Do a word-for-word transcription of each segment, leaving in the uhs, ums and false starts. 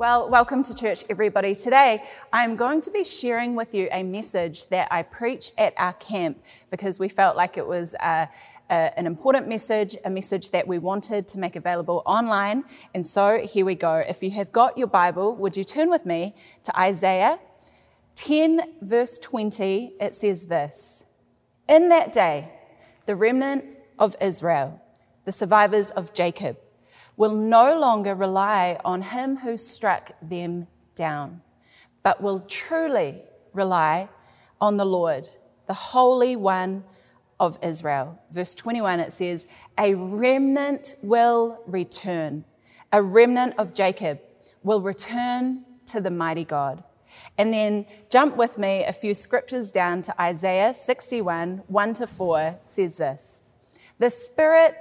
Well, welcome to church, everybody. Today, I'm going to be sharing with you a message that I preach at our camp because we felt like it was uh, a, an important message, a message that we wanted to make available online. And so here we go. If you have got your Bible, would you turn with me to Isaiah ten, verse twenty? It says this: "In that day, the remnant of Israel, the survivors of Jacob, will no longer rely on him who struck them down, but will truly rely on the Lord, the Holy One of Israel." Verse twenty-one, it says, "A remnant will return. A remnant of Jacob will return to the mighty God." And then jump with me a few scriptures down to Isaiah sixty-one, one to four, says this: "The Spirit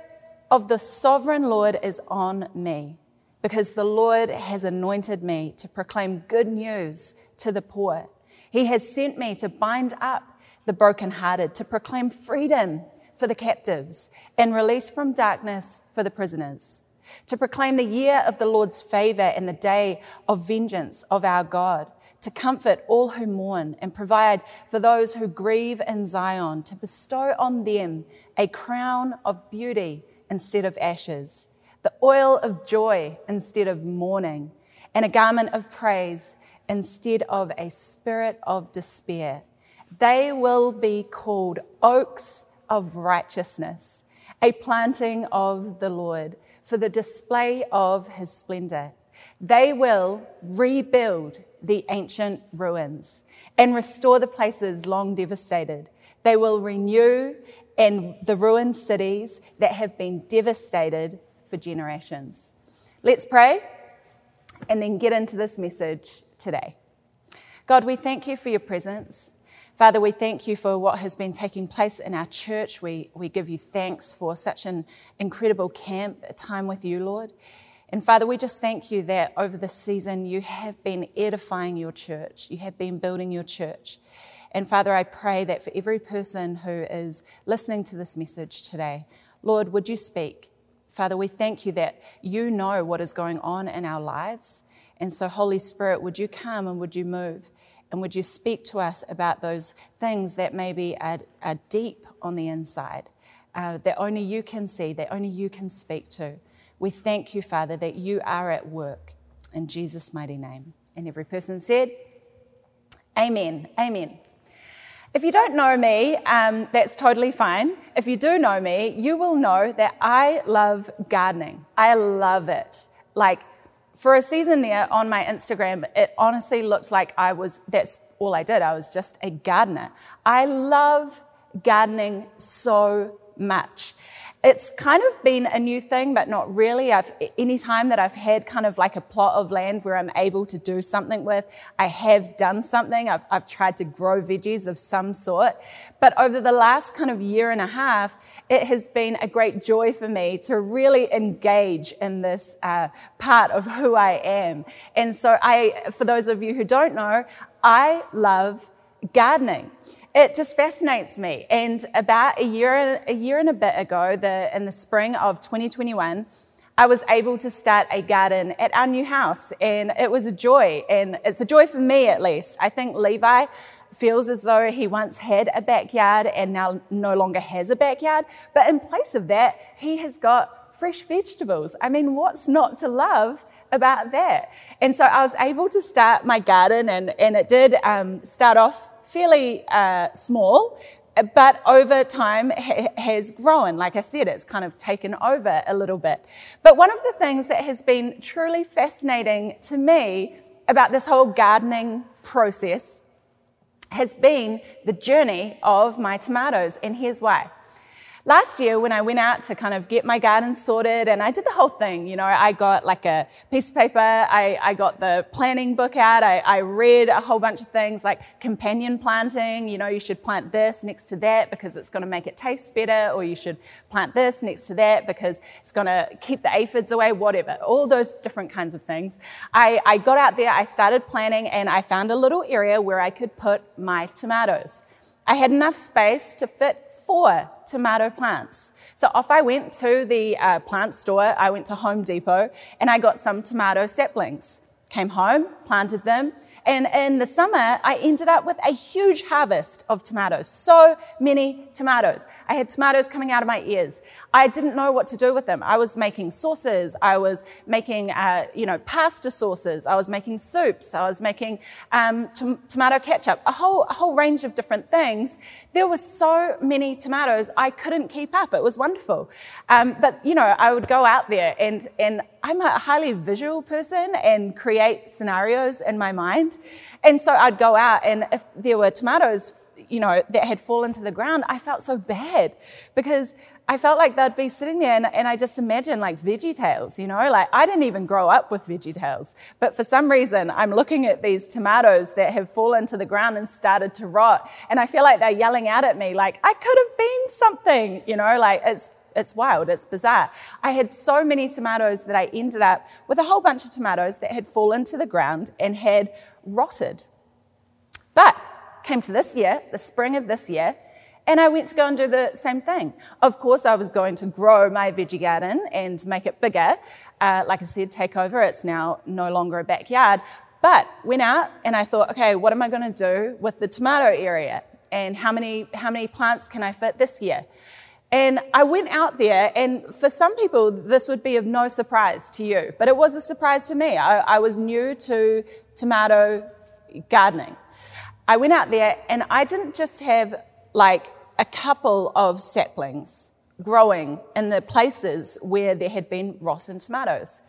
of the sovereign Lord is on me, because the Lord has anointed me to proclaim good news to the poor. He has sent me to bind up the brokenhearted, to proclaim freedom for the captives and release from darkness for the prisoners, to proclaim the year of the Lord's favor and the day of vengeance of our God, to comfort all who mourn and provide for those who grieve in Zion, to bestow on them a crown of beauty instead of ashes, the oil of joy instead of mourning, and a garment of praise instead of a spirit of despair. They will be called oaks of righteousness, a planting of the Lord for the display of his splendor. They will rebuild the ancient ruins and restore the places long devastated. They will renew and the ruined cities that have been devastated for generations." Let's pray and then get into this message today. God, we thank you for your presence. Father, we thank you for what has been taking place in our church. We, we give you thanks for such an incredible camp, a time with you, Lord. And Father, we just thank you that over this season, you have been edifying your church. You have been building your church. And Father, I pray that for every person who is listening to this message today, Lord, would you speak? Father, we thank you that you know what is going on in our lives. And so, Holy Spirit, would you come and would you move? And would you speak to us about those things that maybe are, are deep on the inside, uh, that only you can see, that only you can speak to? We thank you, Father, that you are at work, in Jesus' mighty name. And every person said, amen, amen. If you don't know me, um, that's totally fine. If you do know me, you will know that I love gardening. I love it. Like, for a season there on my Instagram, it honestly looked like I was, that's all I did. I was just a gardener. I love gardening so much. It's kind of been a new thing, but not really. I've, any time that I've had kind of like a plot of land where I'm able to do something with, I have done something. I've, I've tried to grow veggies of some sort. But over the last kind of year and a half, it has been a great joy for me to really engage in this uh, part of who I am. And so I, for those of you who don't know, I love gardening. It just fascinates me. And about a year, a year and a bit ago, the, in the spring of twenty twenty-one, I was able to start a garden at our new house, and it was a joy. And it's a joy for me, at least. I think Levi feels as though he once had a backyard and now no longer has a backyard. But in place of that, he has got fresh vegetables. I mean, what's not to love about that? And so I was able to start my garden, and, and it did um, start off fairly uh, small, but over time ha- has grown. Like I said, it's kind of taken over a little bit. But one of the things that has been truly fascinating to me about this whole gardening process has been the journey of my tomatoes, and here's why. Last year, when I went out to kind of get my garden sorted, and I did the whole thing, you know, I got like a piece of paper, I, I got the planning book out, I, I read a whole bunch of things like companion planting, you know, you should plant this next to that because it's going to make it taste better, or you should plant this next to that because it's going to keep the aphids away, whatever, all those different kinds of things. I, I got out there, I started planting, and I found a little area where I could put my tomatoes. I had enough space to fit four tomato plants. So off I went to the uh, plant store. I went to Home Depot and I got some tomato saplings. came home, planted them, and in the summer, I ended up with a huge harvest of tomatoes, so many tomatoes. I had tomatoes coming out of my ears. I didn't know what to do with them. I was making sauces. I was making, uh, you know, pasta sauces. I was making soups. I was making um, tom- tomato ketchup, a whole, a whole range of different things. There were so many tomatoes, I couldn't keep up. It was wonderful. Um, but, you know, I would go out there, and, and I'm a highly visual person and create scenarios in my mind. And so I'd go out, and if there were tomatoes, you know, that had fallen to the ground, I felt so bad because I felt like they'd be sitting there, and, and I just imagined like Veggie Tales, you know, like I didn't even grow up with Veggie Tales, but for some reason I'm looking at these tomatoes that have fallen to the ground and started to rot, and I feel like they're yelling out at me like, I could have been something, you know, like it's It's wild, it's bizarre. I had so many tomatoes that I ended up with a whole bunch of tomatoes that had fallen to the ground and had rotted. But came to this year, the spring of this year, and I went to go and do the same thing. Of course, I was going to grow my veggie garden and make it bigger. Uh, like I said, take over. It's now no longer a backyard. But went out and I thought, okay, what am I going to do with the tomato area? And how many how many plants can I fit this year? And I went out there, and for some people, this would be of no surprise to you, but it was a surprise to me. I, I was new to tomato gardening. I went out there, and I didn't just have like a couple of saplings growing in the places where there had been rotten tomatoes.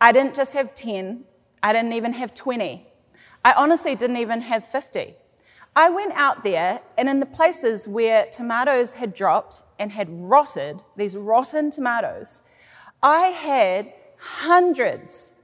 I didn't just have ten. I didn't even have twenty. I honestly didn't even have fifty. I went out there, and in the places where tomatoes had dropped and had rotted, these rotten tomatoes, I had hundreds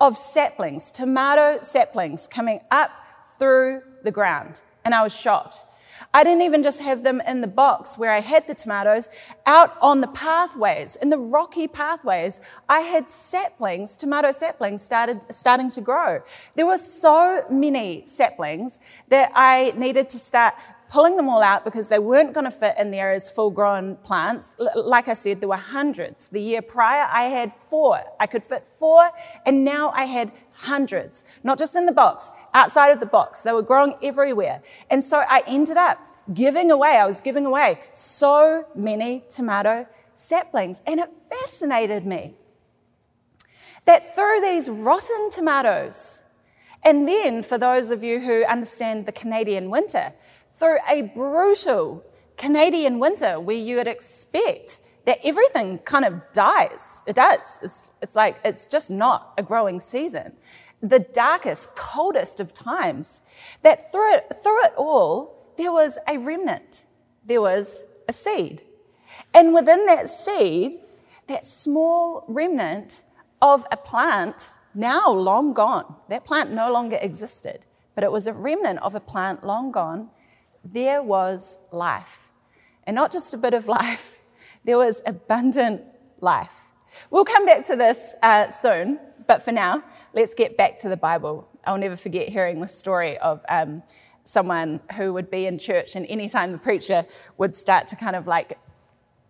of saplings, tomato saplings coming up through the ground, and I was shocked. I didn't even just have them in the box where I had the tomatoes. Out on the pathways, in the rocky pathways, I had saplings, tomato saplings started starting to grow. There were so many saplings that I needed to start pulling them all out because they weren't going to fit in there as full-grown plants. L- like I said, there were hundreds. The year prior, I had four. I could fit four, and now I had hundreds, not just in the box, outside of the box. They were growing everywhere. And so I ended up giving away, I was giving away so many tomato saplings, and it fascinated me that through these rotten tomatoes, and then for those of you who understand the Canadian winter, through a brutal Canadian winter where you would expect that everything kind of dies. It does. It's, it's like it's just not a growing season. The darkest, coldest of times, that through it, through it all, there was a remnant. There was a seed. And within that seed, that small remnant of a plant now long gone, that plant no longer existed, but it was a remnant of a plant long gone, there was life. And not just a bit of life, there was abundant life. We'll come back to this uh, soon, but for now, let's get back to the Bible. I'll never forget hearing the story of um, someone who would be in church, and anytime the preacher would start to kind of like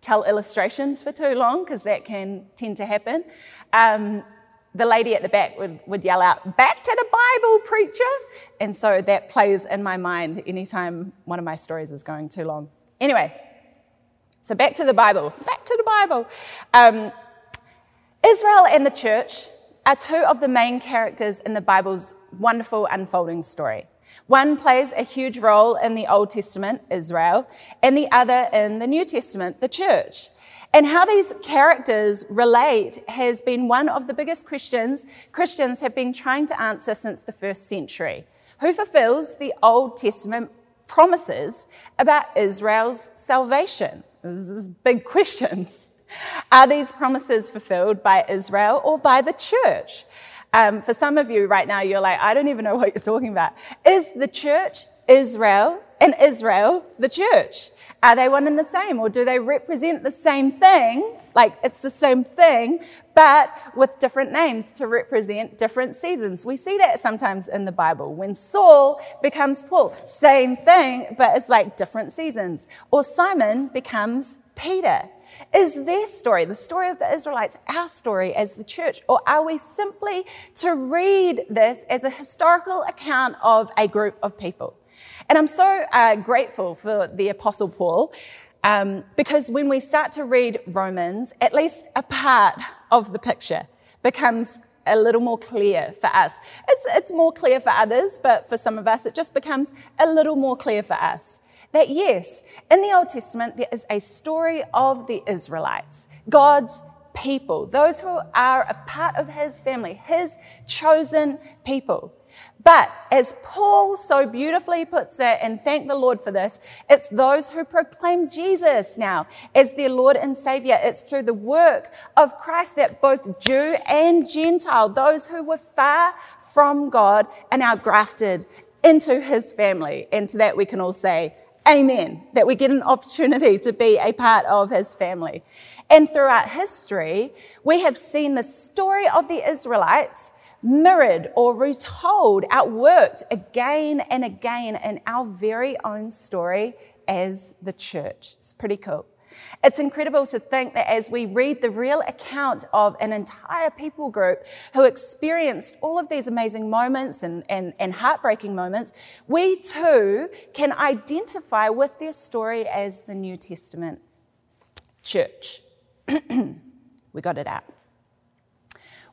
tell illustrations for too long, because that can tend to happen, um, the lady at the back would, would yell out, "Back to the Bible, preacher!" And so that plays in my mind anytime one of my stories is going too long. Anyway, so back to the Bible, back to the Bible. Um, Israel and the church are two of the main characters in the Bible's wonderful unfolding story. One plays a huge role in the Old Testament, Israel, and the other in the New Testament, the church. And how these characters relate has been one of the biggest questions Christians have been trying to answer since the first century. Who fulfills the Old Testament promises about Israel's salvation? This is big questions. Are these promises fulfilled by Israel or by the church? Um, for some of you right now, you're like, I don't even know what you're talking about. Is the church Israel? And Israel, the church, are they one and the same, or do they represent the same thing? Like it's the same thing, but with different names to represent different seasons. We see that sometimes in the Bible when Saul becomes Paul, same thing, but it's like different seasons. Or Simon becomes Peter. Is their story, the story of the Israelites, our story as the church? Or are we simply to read this as a historical account of a group of people? And I'm so uh, grateful for the Apostle Paul, um, because when we start to read Romans, at least a part of the picture becomes a little more clear for us. It's, it's more clear for others, but for some of us, it just becomes a little more clear for us. That yes, in the Old Testament, there is a story of the Israelites, God's people, those who are a part of his family, his chosen people. But as Paul so beautifully puts it, and thank the Lord for this, it's those who proclaim Jesus now as their Lord and Savior. It's through the work of Christ that both Jew and Gentile, those who were far from God, are now grafted into his family. And to that we can all say, amen, that we get an opportunity to be a part of his family. And throughout history, we have seen the story of the Israelites mirrored or retold, outworked again and again in our very own story as the church. It's pretty cool. It's incredible to think that as we read the real account of an entire people group who experienced all of these amazing moments and, and, and heartbreaking moments, we too can identify with their story as the New Testament church. We got it out.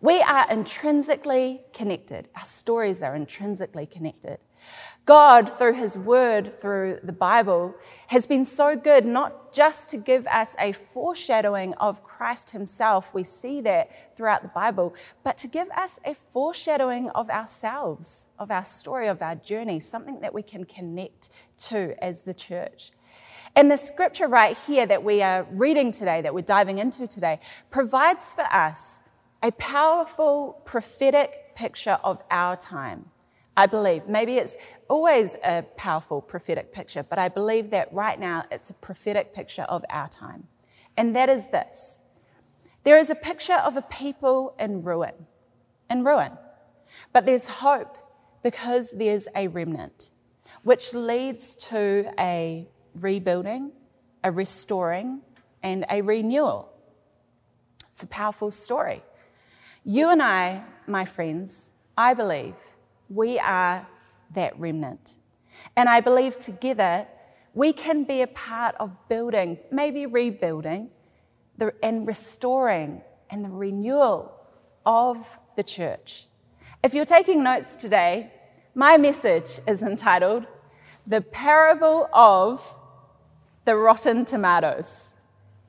We are intrinsically connected. Our stories are intrinsically connected. God, through his word, through the Bible, has been so good not just to give us a foreshadowing of Christ himself, we see that throughout the Bible, but to give us a foreshadowing of ourselves, of our story, of our journey, something that we can connect to as the church. And the scripture right here that we are reading today, that we're diving into today, provides for us a powerful prophetic picture of our time, I believe. Maybe it's always a powerful prophetic picture, but I believe that right now it's a prophetic picture of our time. And that is this. There is a picture of a people in ruin, in ruin. But there's hope because there's a remnant, which leads to a rebuilding, a restoring, and a renewal. It's a powerful story. You and I, my friends, I believe we are that remnant. And I believe together we can be a part of building, maybe rebuilding, the, and restoring and the renewal of the church. If you're taking notes today, my message is entitled, The Parable of the Rotten Tomatoes.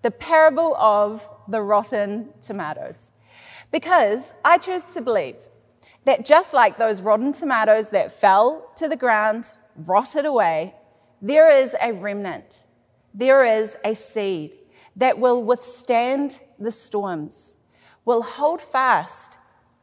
The Parable of the Rotten Tomatoes. Because I choose to believe that just like those rotten tomatoes that fell to the ground, rotted away, there is a remnant, there is a seed that will withstand the storms, will hold fast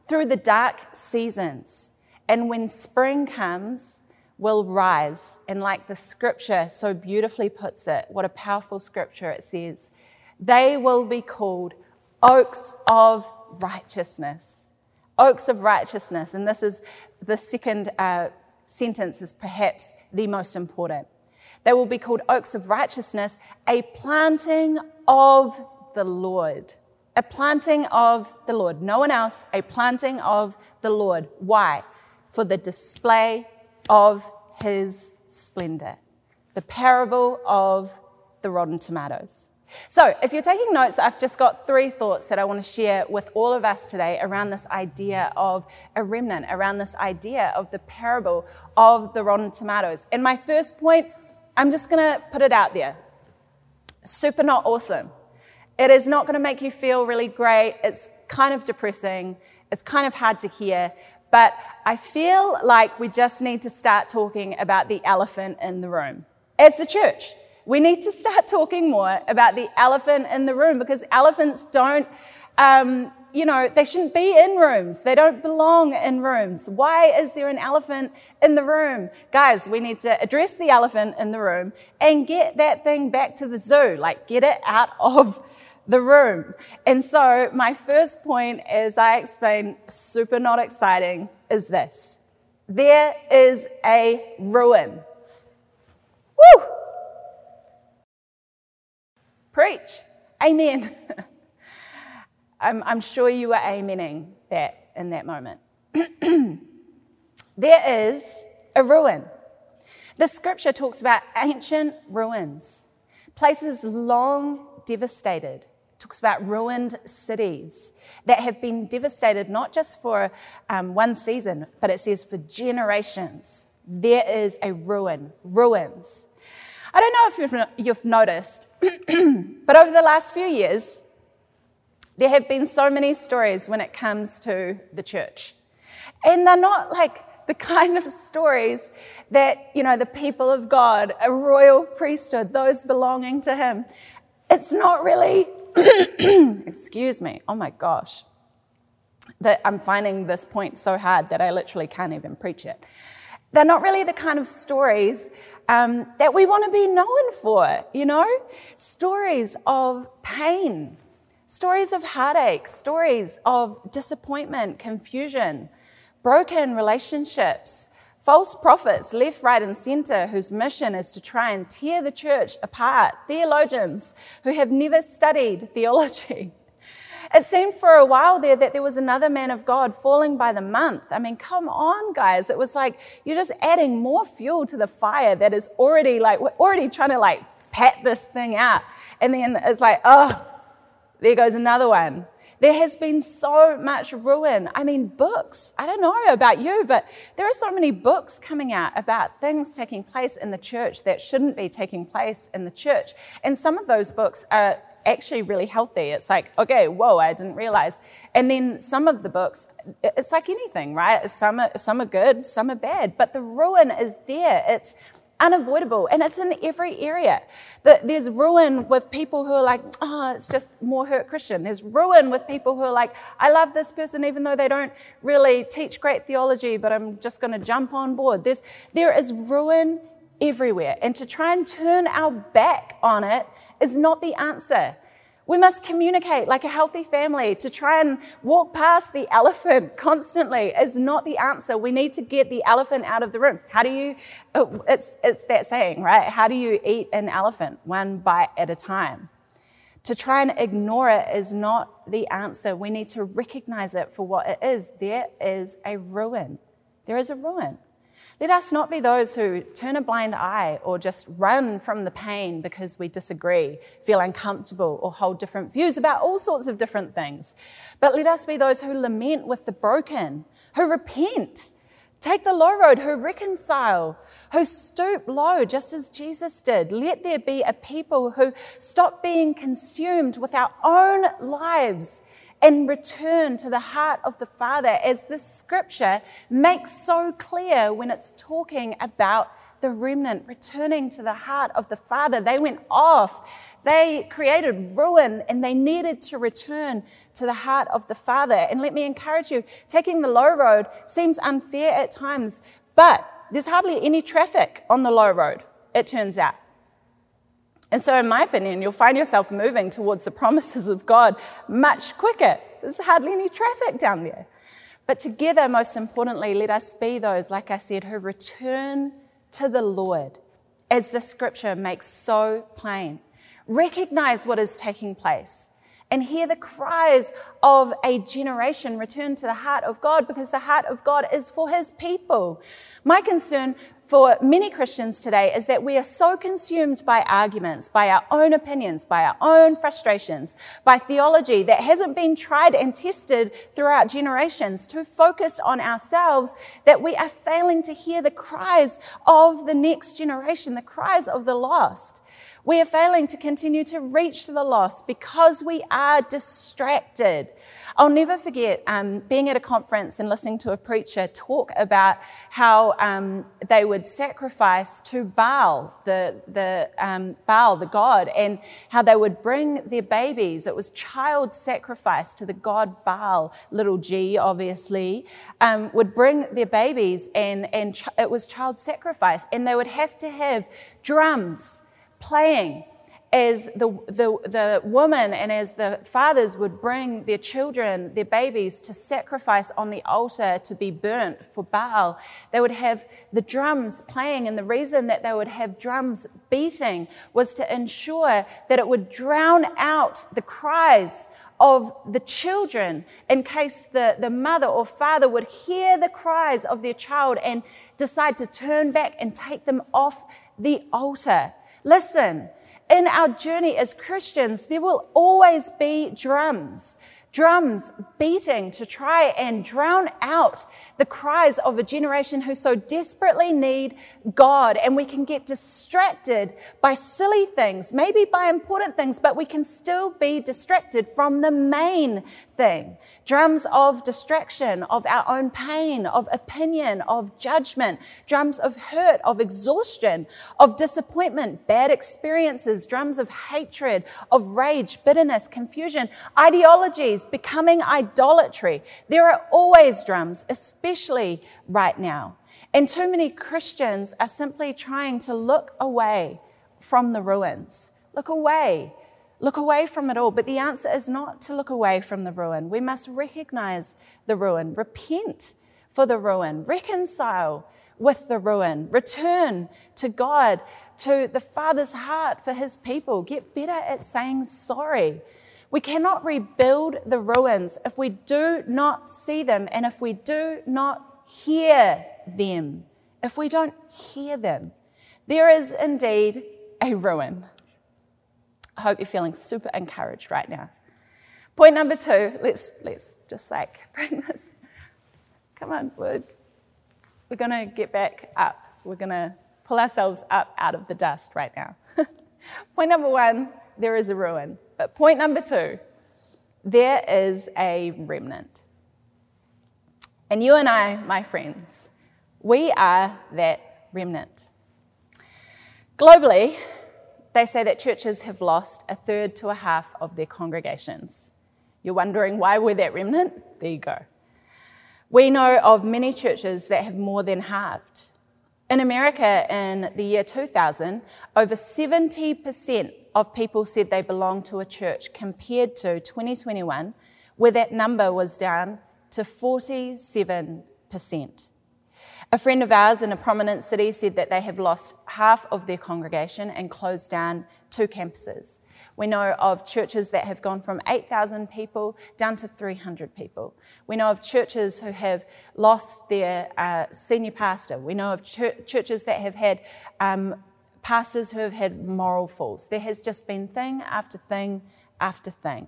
through the dark seasons, and when spring comes, will rise. And like the scripture so beautifully puts it, what a powerful scripture it says, they will be called oaks of righteousness, oaks of righteousness. And this is the second uh, sentence is perhaps the most important. They will be called oaks of righteousness, a planting of the Lord, a planting of the Lord. No one else, a planting of the Lord. Why? For the display of his splendor. The parable of the rotten tomatoes. So if you're taking notes, I've just got three thoughts that I want to share with all of us today around this idea of a remnant, around this idea of the parable of the rotten tomatoes. And my first point, I'm just going to put it out there. Super not awesome. It is not going to make you feel really great. It's kind of depressing. It's kind of hard to hear. But I feel like we just need to start talking about the elephant in the room as the church. We need to start talking more about the elephant in the room because elephants don't, um, you know, they shouldn't be in rooms. They don't belong in rooms. Why is there an elephant in the room? Guys, we need to address the elephant in the room and get that thing back to the zoo, like get it out of the room. And so my first point, as I explain, super not exciting, is this. There is a ruin. Woo! Preach. Amen. I'm, I'm sure you were amening that in that moment. There is a ruin. The scripture talks about ancient ruins, places long devastated. It talks about ruined cities that have been devastated not just for um, one season, but it says for generations. There is a ruin, ruins. I don't know if you've, you've noticed, but over the last few years, there have been so many stories when it comes to the church. And they're not like the kind of stories that, you know, the people of God, a royal priesthood, those belonging to him. It's not really, excuse me, oh my gosh, that I'm finding this point so hard that I literally can't even preach it. They're not really the kind of stories um, that we want to be known for, you know, stories of pain, stories of heartache, stories of disappointment, confusion, broken relationships, false prophets left, right and centre whose mission is to try and tear the church apart, theologians who have never studied theology. It seemed for a while there that there was another man of God falling by the month. I mean, come on, guys. It was like you're just adding more fuel to the fire that is already like, we're already trying to like pat this thing out. And then it's like, oh, there goes another one. There has been so much ruin. I mean, books. I don't know about you, but there are so many books coming out about things taking place in the church that shouldn't be taking place in the church. And some of those books are actually really healthy. It's like, okay, whoa, I didn't realize. And then some of the books, it's like anything, right? Some are, some are good, some are bad, but the ruin is there. It's unavoidable. And it's in every area. There's ruin with people who are like, oh, it's just more hurt Christian. There's ruin with people who are like, I love this person, even though they don't really teach great theology, but I'm just going to jump on board. There's, there is ruin everywhere. And to try and turn our back on it is not the answer. We must communicate like a healthy family. To try and walk past the elephant constantly is not the answer. We need to get the elephant out of the room. How do you, it's, it's that saying, right? How do you eat an elephant? One bite at a time. To try and ignore it is not the answer. We need to recognize it for what it is. There is a ruin. There is a ruin. Let us not be those who turn a blind eye or just run from the pain because we disagree, feel uncomfortable, or hold different views about all sorts of different things. But let us be those who lament with the broken, who repent, take the low road, who reconcile, who stoop low, just as Jesus did. Let there be a people who stop being consumed with our own lives and return to the heart of the Father, as this scripture makes so clear when it's talking about the remnant returning to the heart of the Father. They went off, they created ruin, and they needed to return to the heart of the Father. And let me encourage you, taking the low road seems unfair at times, but there's hardly any traffic on the low road, it turns out. And so in my opinion, you'll find yourself moving towards the promises of God much quicker. There's hardly any traffic down there. But together, most importantly, let us be those, like I said, who return to the Lord, as the scripture makes so plain. Recognize what is taking place and hear the cries of a generation return to the heart of God, because the heart of God is for his people. My concern for many Christians today is that we are so consumed by arguments, by our own opinions, by our own frustrations, by theology that hasn't been tried and tested throughout generations, too focused on ourselves, that we are failing to hear the cries of the next generation, the cries of the lost. We are failing to continue to reach the lost because we are distracted. I'll never forget um, being at a conference and listening to a preacher talk about how um, they would sacrifice to Baal, the, the um, Baal, the god, and how they would bring their babies. It was child sacrifice to the god Baal, little g, obviously, um, would bring their babies, and, and ch- it was child sacrifice. And they would have to have drums playing as the, the, the woman and as the fathers would bring their children, their babies, to sacrifice on the altar to be burnt for Baal, they would have the drums playing. And the reason that they would have drums beating was to ensure that it would drown out the cries of the children in case the, the mother or father would hear the cries of their child and decide to turn back and take them off the altar. Listen, in our journey as Christians, there will always be drums, drums beating to try and drown out the cries of a generation who so desperately need God. And we can get distracted by silly things, maybe by important things, but we can still be distracted from the main thing. Drums of distraction, of our own pain, of opinion, of judgment, drums of hurt, of exhaustion, of disappointment, bad experiences, drums of hatred, of rage, bitterness, confusion, ideologies, becoming idolatry. There are always drums, especially right now. And too many Christians are simply trying to look away from the ruins. Look away. Look away from it all. But the answer is not to look away from the ruin. We must recognize the ruin, repent for the ruin, reconcile with the ruin, return to God, to the Father's heart for his people, get better at saying sorry. We cannot rebuild the ruins if we do not see them and if we do not hear them. If we don't hear them, there is indeed a ruin. I hope you're feeling super encouraged right now. Point number two, let's let's just like bring this. Come on, we're, we're going to get back up. We're going to pull ourselves up out of the dust right now. Point number one, there is a ruin. But point number two, there is a remnant. And you and I, my friends, we are that remnant. Globally, they say that churches have lost a third to a half of their congregations. You're wondering why we're that remnant? There you go. We know of many churches that have more than halved. In America in the year two thousand, over seventy percent of people said they belonged to a church compared to twenty twenty-one, where that number was down to forty-seven percent. A friend of ours in a prominent city said that they have lost half of their congregation and closed down two campuses. We know of churches that have gone from eight thousand people down to three hundred people. We know of churches who have lost their uh, senior pastor. We know of ch- churches that have had um, pastors who have had moral falls. There has just been thing after thing after thing.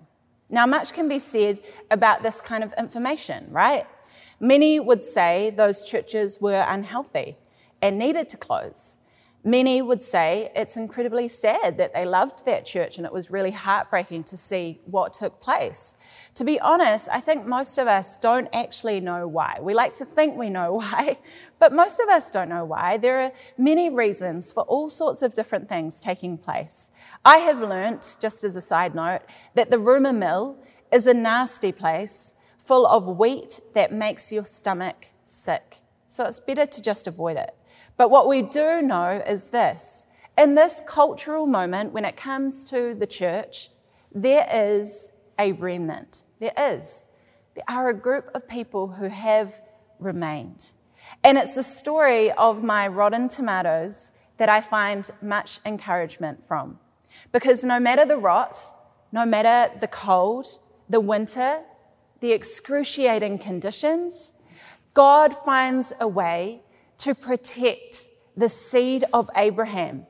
Now, much can be said about this kind of information, right? Many would say those churches were unhealthy and needed to close. Many would say it's incredibly sad that they loved that church and it was really heartbreaking to see what took place. To be honest, I think most of us don't actually know why. We like to think we know why, but most of us don't know why. There are many reasons for all sorts of different things taking place. I have learnt, just as a side note, that the rumour mill is a nasty place full of wheat that makes your stomach sick. So it's better to just avoid it. But what we do know is this. In this cultural moment, when it comes to the church, there is a remnant. There is. There are a group of people who have remained. And it's the story of my rotten tomatoes that I find much encouragement from. Because no matter the rot, no matter the cold, the winter, the excruciating conditions, God finds a way to protect the seed of Abraham.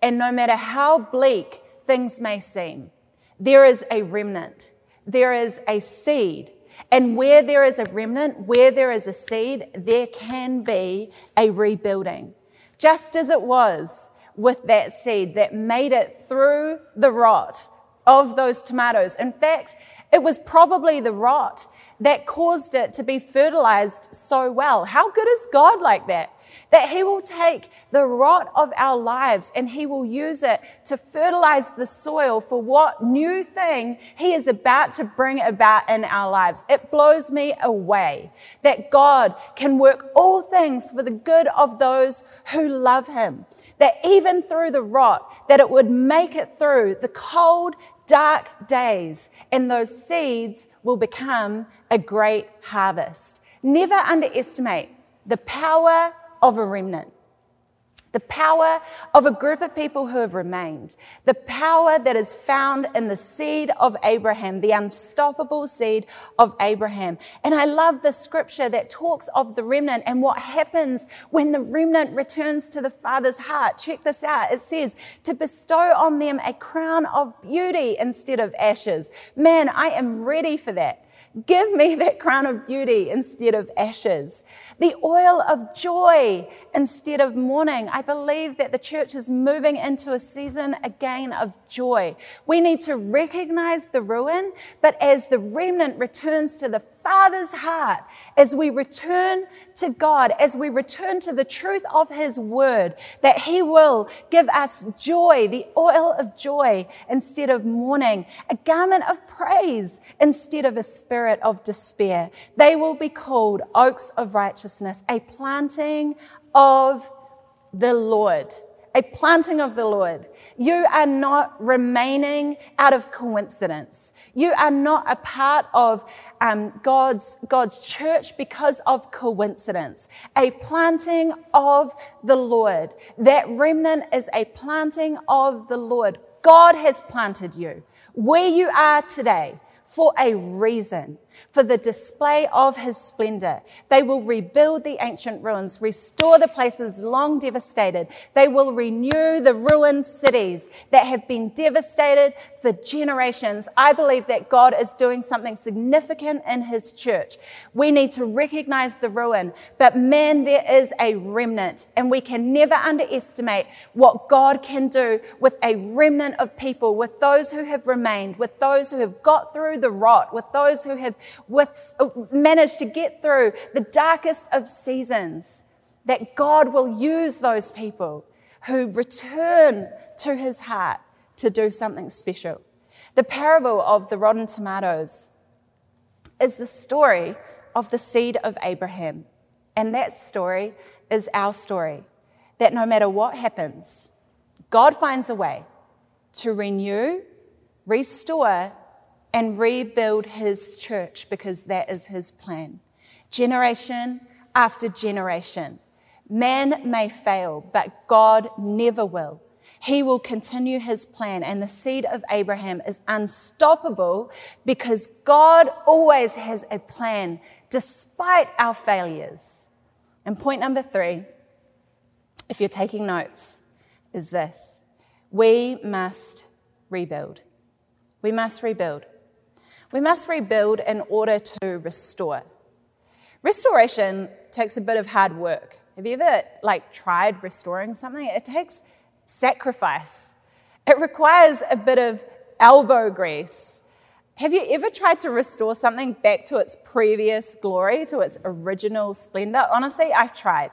And no matter how bleak things may seem, there is a remnant, there is a seed. And where there is a remnant, where there is a seed, there can be a rebuilding. Just as it was with that seed that made it through the rot of those tomatoes. In fact, it was probably the rot that caused it to be fertilized so well. How good is God like that? That he will take the rot of our lives and he will use it to fertilize the soil for what new thing he is about to bring about in our lives. It blows me away that God can work all things for the good of those who love him. That even through the rot, that it would make it through the cold, dark days, and those seeds will become a great harvest. Never underestimate the power of a remnant, the power of a group of people who have remained, the power that is found in the seed of Abraham, the unstoppable seed of Abraham. And I love the scripture that talks of the remnant and what happens when the remnant returns to the Father's heart. Check this out. It says, to bestow on them a crown of beauty instead of ashes. Man, I am ready for that. Give me that crown of beauty instead of ashes, the oil of joy instead of mourning. I believe that the church is moving into a season again of joy. We need to recognize the ruin, but as the remnant returns to the Father's heart, as we return to God, as we return to the truth of his word, that he will give us joy, the oil of joy instead of mourning, a garment of praise instead of a spirit of despair. They will be called oaks of righteousness, a planting of the Lord. A planting of the Lord. You are not remaining out of coincidence. You are not a part of um, God's, God's church because of coincidence. A planting of the Lord. That remnant is a planting of the Lord. God has planted you where you are today for a reason, for the display of his splendor. They will rebuild the ancient ruins, restore the places long devastated. They will renew the ruined cities that have been devastated for generations. I believe that God is doing something significant in his church. We need to recognize the ruin, but man, there is a remnant, and we can never underestimate what God can do with a remnant of people, with those who have remained, with those who have got through the rot, with those who have With, managed to get through the darkest of seasons, that God will use those people who return to his heart to do something special. The parable of the rotten tomatoes is the story of the seed of Abraham. And that story is our story, that no matter what happens, God finds a way to renew, restore, and rebuild his church, because that is his plan. Generation after generation. Man may fail, but God never will. He will continue his plan, and the seed of Abraham is unstoppable because God always has a plan despite our failures. And point number three, if you're taking notes, is this. We must rebuild. We must rebuild. We must rebuild in order to restore. Restoration takes a bit of hard work. Have you ever like tried restoring something? It takes sacrifice. It requires a bit of elbow grease. Have you ever tried to restore something back to its previous glory, to its original splendor? Honestly, I've tried.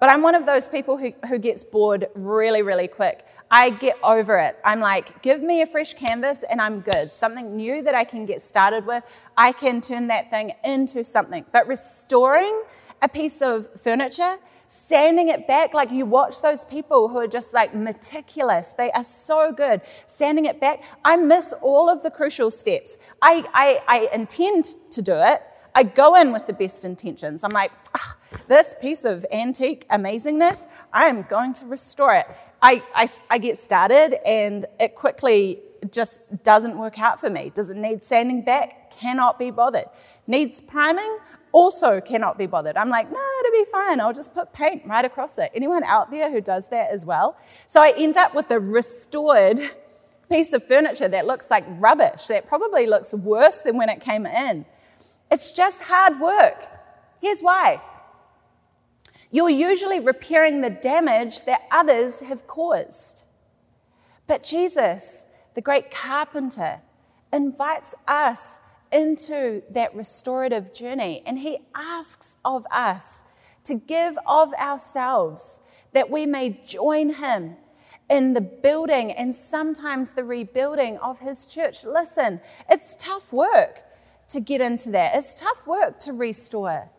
But I'm one of those people who, who gets bored really, really quick. I get over it. I'm like, give me a fresh canvas and I'm good. Something new that I can get started with. I can turn that thing into something. But restoring a piece of furniture, sanding it back, like you watch those people who are just like meticulous. They are so good. Sanding it back. I miss all of the crucial steps. I, I, I intend to do it. I go in with the best intentions. I'm like, ah, this piece of antique amazingness, I am going to restore it. I, I, I get started and it quickly just doesn't work out for me. Does it need sanding back? Cannot be bothered. Needs priming? Also cannot be bothered. I'm like, no, it'll be fine. I'll just put paint right across it. Anyone out there who does that as well? So I end up with a restored piece of furniture that looks like rubbish, that probably looks worse than when it came in. It's just hard work. Here's why. You're usually repairing the damage that others have caused. But Jesus, the great carpenter, invites us into that restorative journey, and he asks of us to give of ourselves that we may join him in the building and sometimes the rebuilding of his church. Listen, it's tough work to get into that. It's tough work to restore.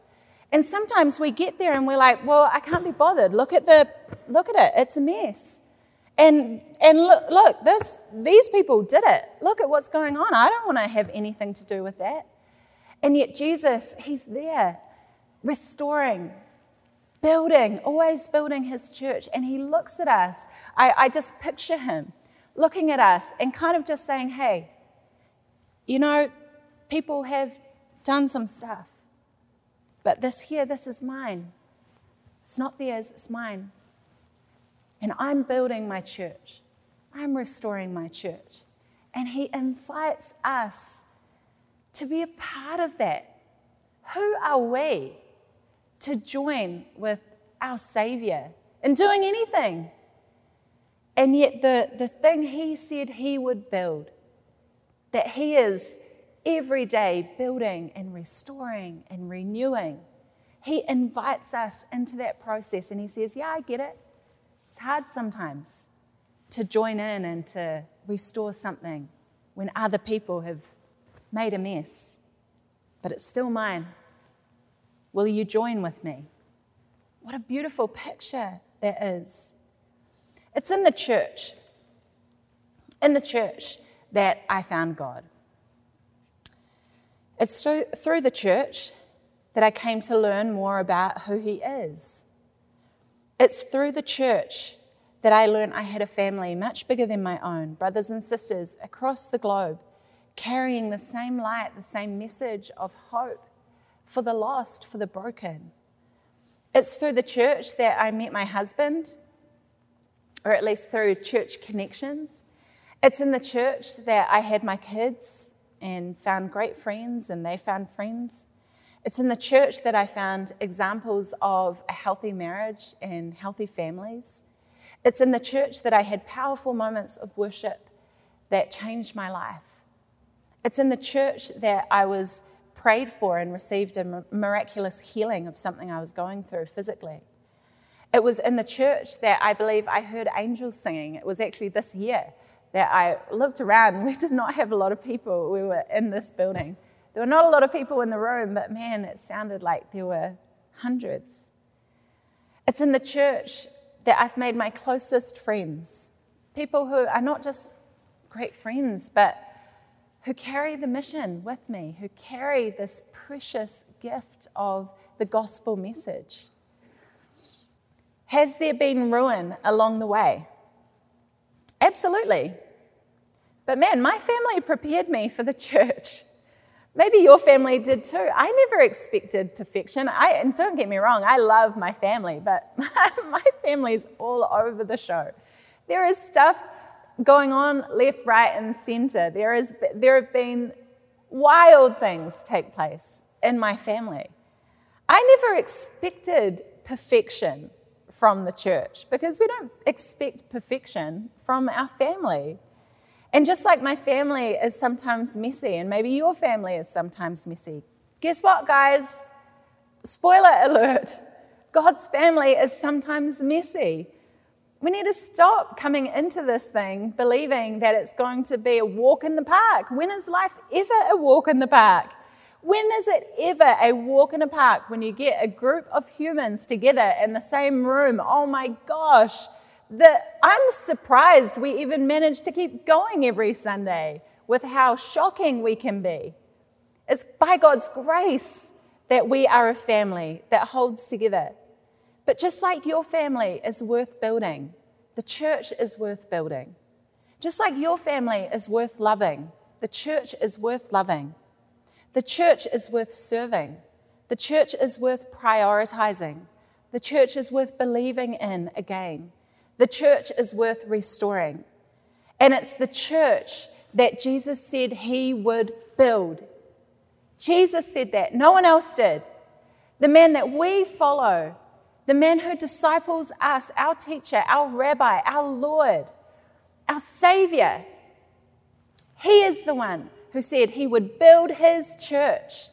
And sometimes we get there and we're like, well, I can't be bothered. Look at the, look at it. It's a mess. And and look, look this, these people did it. Look at what's going on. I don't want to have anything to do with that. And yet Jesus, he's there restoring, building, always building his church. And he looks at us. I, I just picture him looking at us and kind of just saying, hey, you know, people have done some stuff. But this here, this is mine. It's not theirs, it's mine. And I'm building my church. I'm restoring my church. And he invites us to be a part of that. Who are we to join with our Savior in doing anything? And yet the, the thing he said he would build, that he is every day building and restoring and renewing. He invites us into that process and he says, yeah, I get it. It's hard sometimes to join in and to restore something when other people have made a mess, but it's still mine. Will you join with me? What a beautiful picture that is. It's in the church, in the church that I found God. It's through, through the church that I came to learn more about who he is. It's through the church that I learned I had a family much bigger than my own, brothers and sisters across the globe, carrying the same light, the same message of hope for the lost, for the broken. It's through the church that I met my husband, or at least through church connections. It's in the church that I had my kids and found great friends, and they found friends. It's in the church that I found examples of a healthy marriage and healthy families. It's in the church that I had powerful moments of worship that changed my life. It's in the church that I was prayed for and received a miraculous healing of something I was going through physically. It was in the church that I believe I heard angels singing. It was actually this year that I looked around. We did not have a lot of people. We were in this building. There were not a lot of people in the room, but man, it sounded like there were hundreds. It's in the church that I've made my closest friends, people who are not just great friends, but who carry the mission with me, who carry this precious gift of the gospel message. Has there been ruin along the way? Absolutely. But man, my family prepared me for the church. Maybe your family did too. I never expected perfection. I, and don't get me wrong, I love my family, but my family's all over the show. There is stuff going on left, right, and centre. There is, there have been wild things take place in my family. I never expected perfection from the church because we don't expect perfection from our family. And just like my family is sometimes messy, and maybe your family is sometimes messy, guess what, guys? Spoiler alert, God's family is sometimes messy. We need to stop coming into this thing believing that it's going to be a walk in the park. When is life ever a walk in the park? When is it ever a walk in a park when you get a group of humans together in the same room? Oh my gosh. The, I'm surprised we even manage to keep going every Sunday with how shocking we can be. It's by God's grace that we are a family that holds together. But just like your family is worth building, the church is worth building. Just like your family is worth loving, the church is worth loving. The church is worth serving. The church is worth prioritizing. The church is worth believing in again. The church is worth restoring. And it's the church that Jesus said he would build. Jesus said that. No one else did. The man that we follow, the man who disciples us, our teacher, our rabbi, our Lord, our Savior, he is the one who said he would build his church.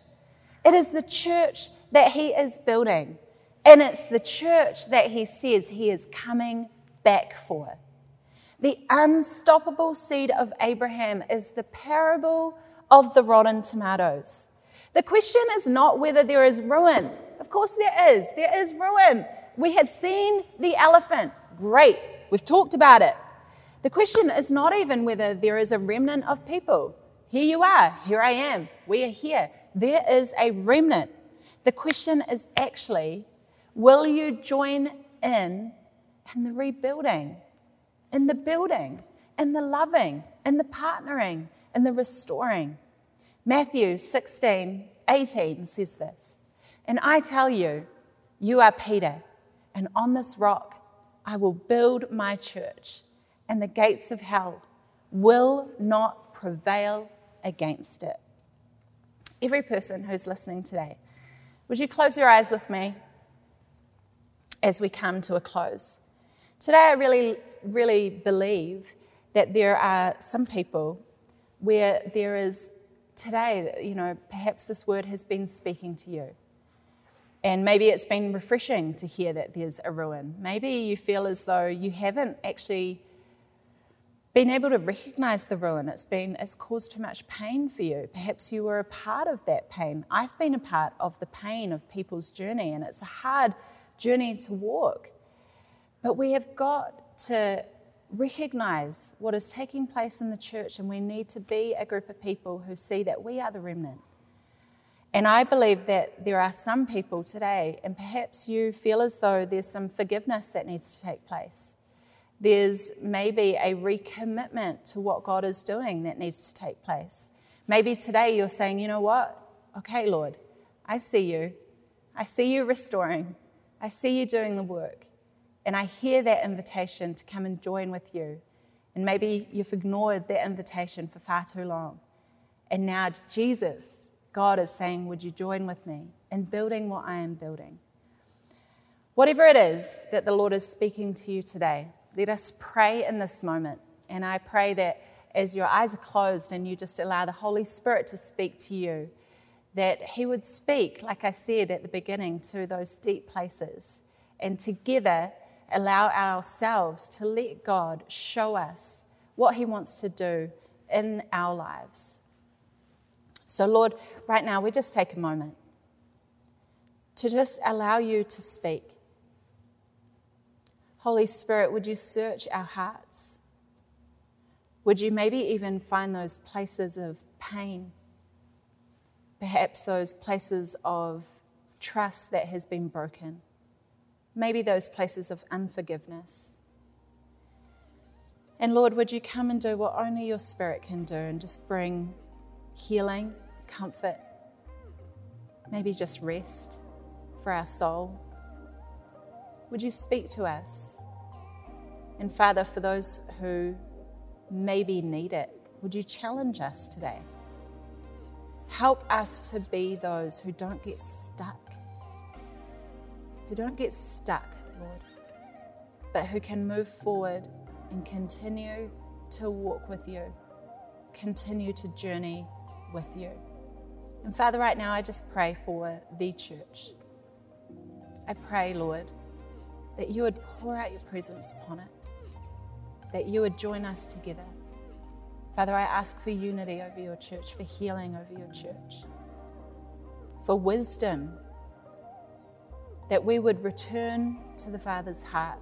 It is the church that he is building, and it's the church that he says he is coming back for. The unstoppable seed of Abraham is the parable of the rotten tomatoes. The question is not whether there is ruin. Of course there is. There is ruin. We have seen the elephant. Great. We've talked about it. The question is not even whether there is a remnant of people. Here you are. Here I am. We are here. There is a remnant. The question is actually, will you join in in the rebuilding, in the building, in the loving, in the partnering, in the restoring? Matthew sixteen eighteen says this, "And I tell you, you are Peter, and on this rock I will build my church, and the gates of hell will not prevail against it." Every person who's listening today, would you close your eyes with me as we come to a close? Today I really, really believe that there are some people where there is today, you know, perhaps this word has been speaking to you. And maybe it's been refreshing to hear that there's a ruin. Maybe you feel as though you haven't actually been able to recognize the ruin. It's been, it's caused too much pain for you. Perhaps you were a part of that pain. I've been a part of the pain of people's journey, and it's a hard journey to walk. But we have got to recognize what is taking place in the church, and we need to be a group of people who see that we are the remnant. And I believe that there are some people today, and perhaps you feel as though there's some forgiveness that needs to take place. There's maybe a recommitment to what God is doing that needs to take place. Maybe today you're saying, you know what? Okay, Lord, I see you. I see you restoring. I see you doing the work. And I hear that invitation to come and join with you. And maybe you've ignored that invitation for far too long. And now Jesus, God is saying, would you join with me in building what I am building? Whatever it is that the Lord is speaking to you today, let us pray in this moment. And I pray that as your eyes are closed and you just allow the Holy Spirit to speak to you, that he would speak, like I said at the beginning, to those deep places. And together, allow ourselves to let God show us what he wants to do in our lives. So Lord, right now, we just take a moment to just allow you to speak. Holy Spirit, would you search our hearts? Would you maybe even find those places of pain? Perhaps those places of trust that has been broken. Maybe those places of unforgiveness. And Lord, would you come and do what only your Spirit can do, and just bring healing, comfort, maybe just rest for our soul. Would you speak to us? And Father, for those who maybe need it, would you challenge us today? Help us to be those who don't get stuck. Who don't get stuck, Lord, but who can move forward and continue to walk with you, continue to journey with you. And Father, right now, I just pray for the church. I pray, Lord, that you would pour out your presence upon it, that you would join us together. Father, I ask for unity over your church, for healing over your church, for wisdom, that we would return to the Father's heart,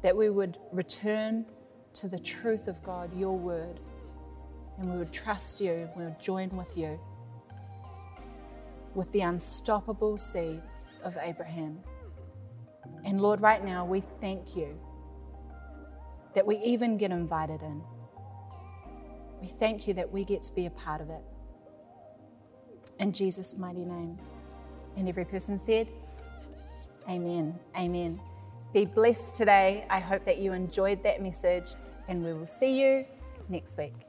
that we would return to the truth of God, your word, and we would trust you, and we would join with you, with the unstoppable seed of Abraham. And Lord, right now, we thank you that we even get invited in. We thank you that we get to be a part of it. In Jesus' mighty name. And every person said, Amen. Amen. Be blessed today. I hope that you enjoyed that message, and we will see you next week.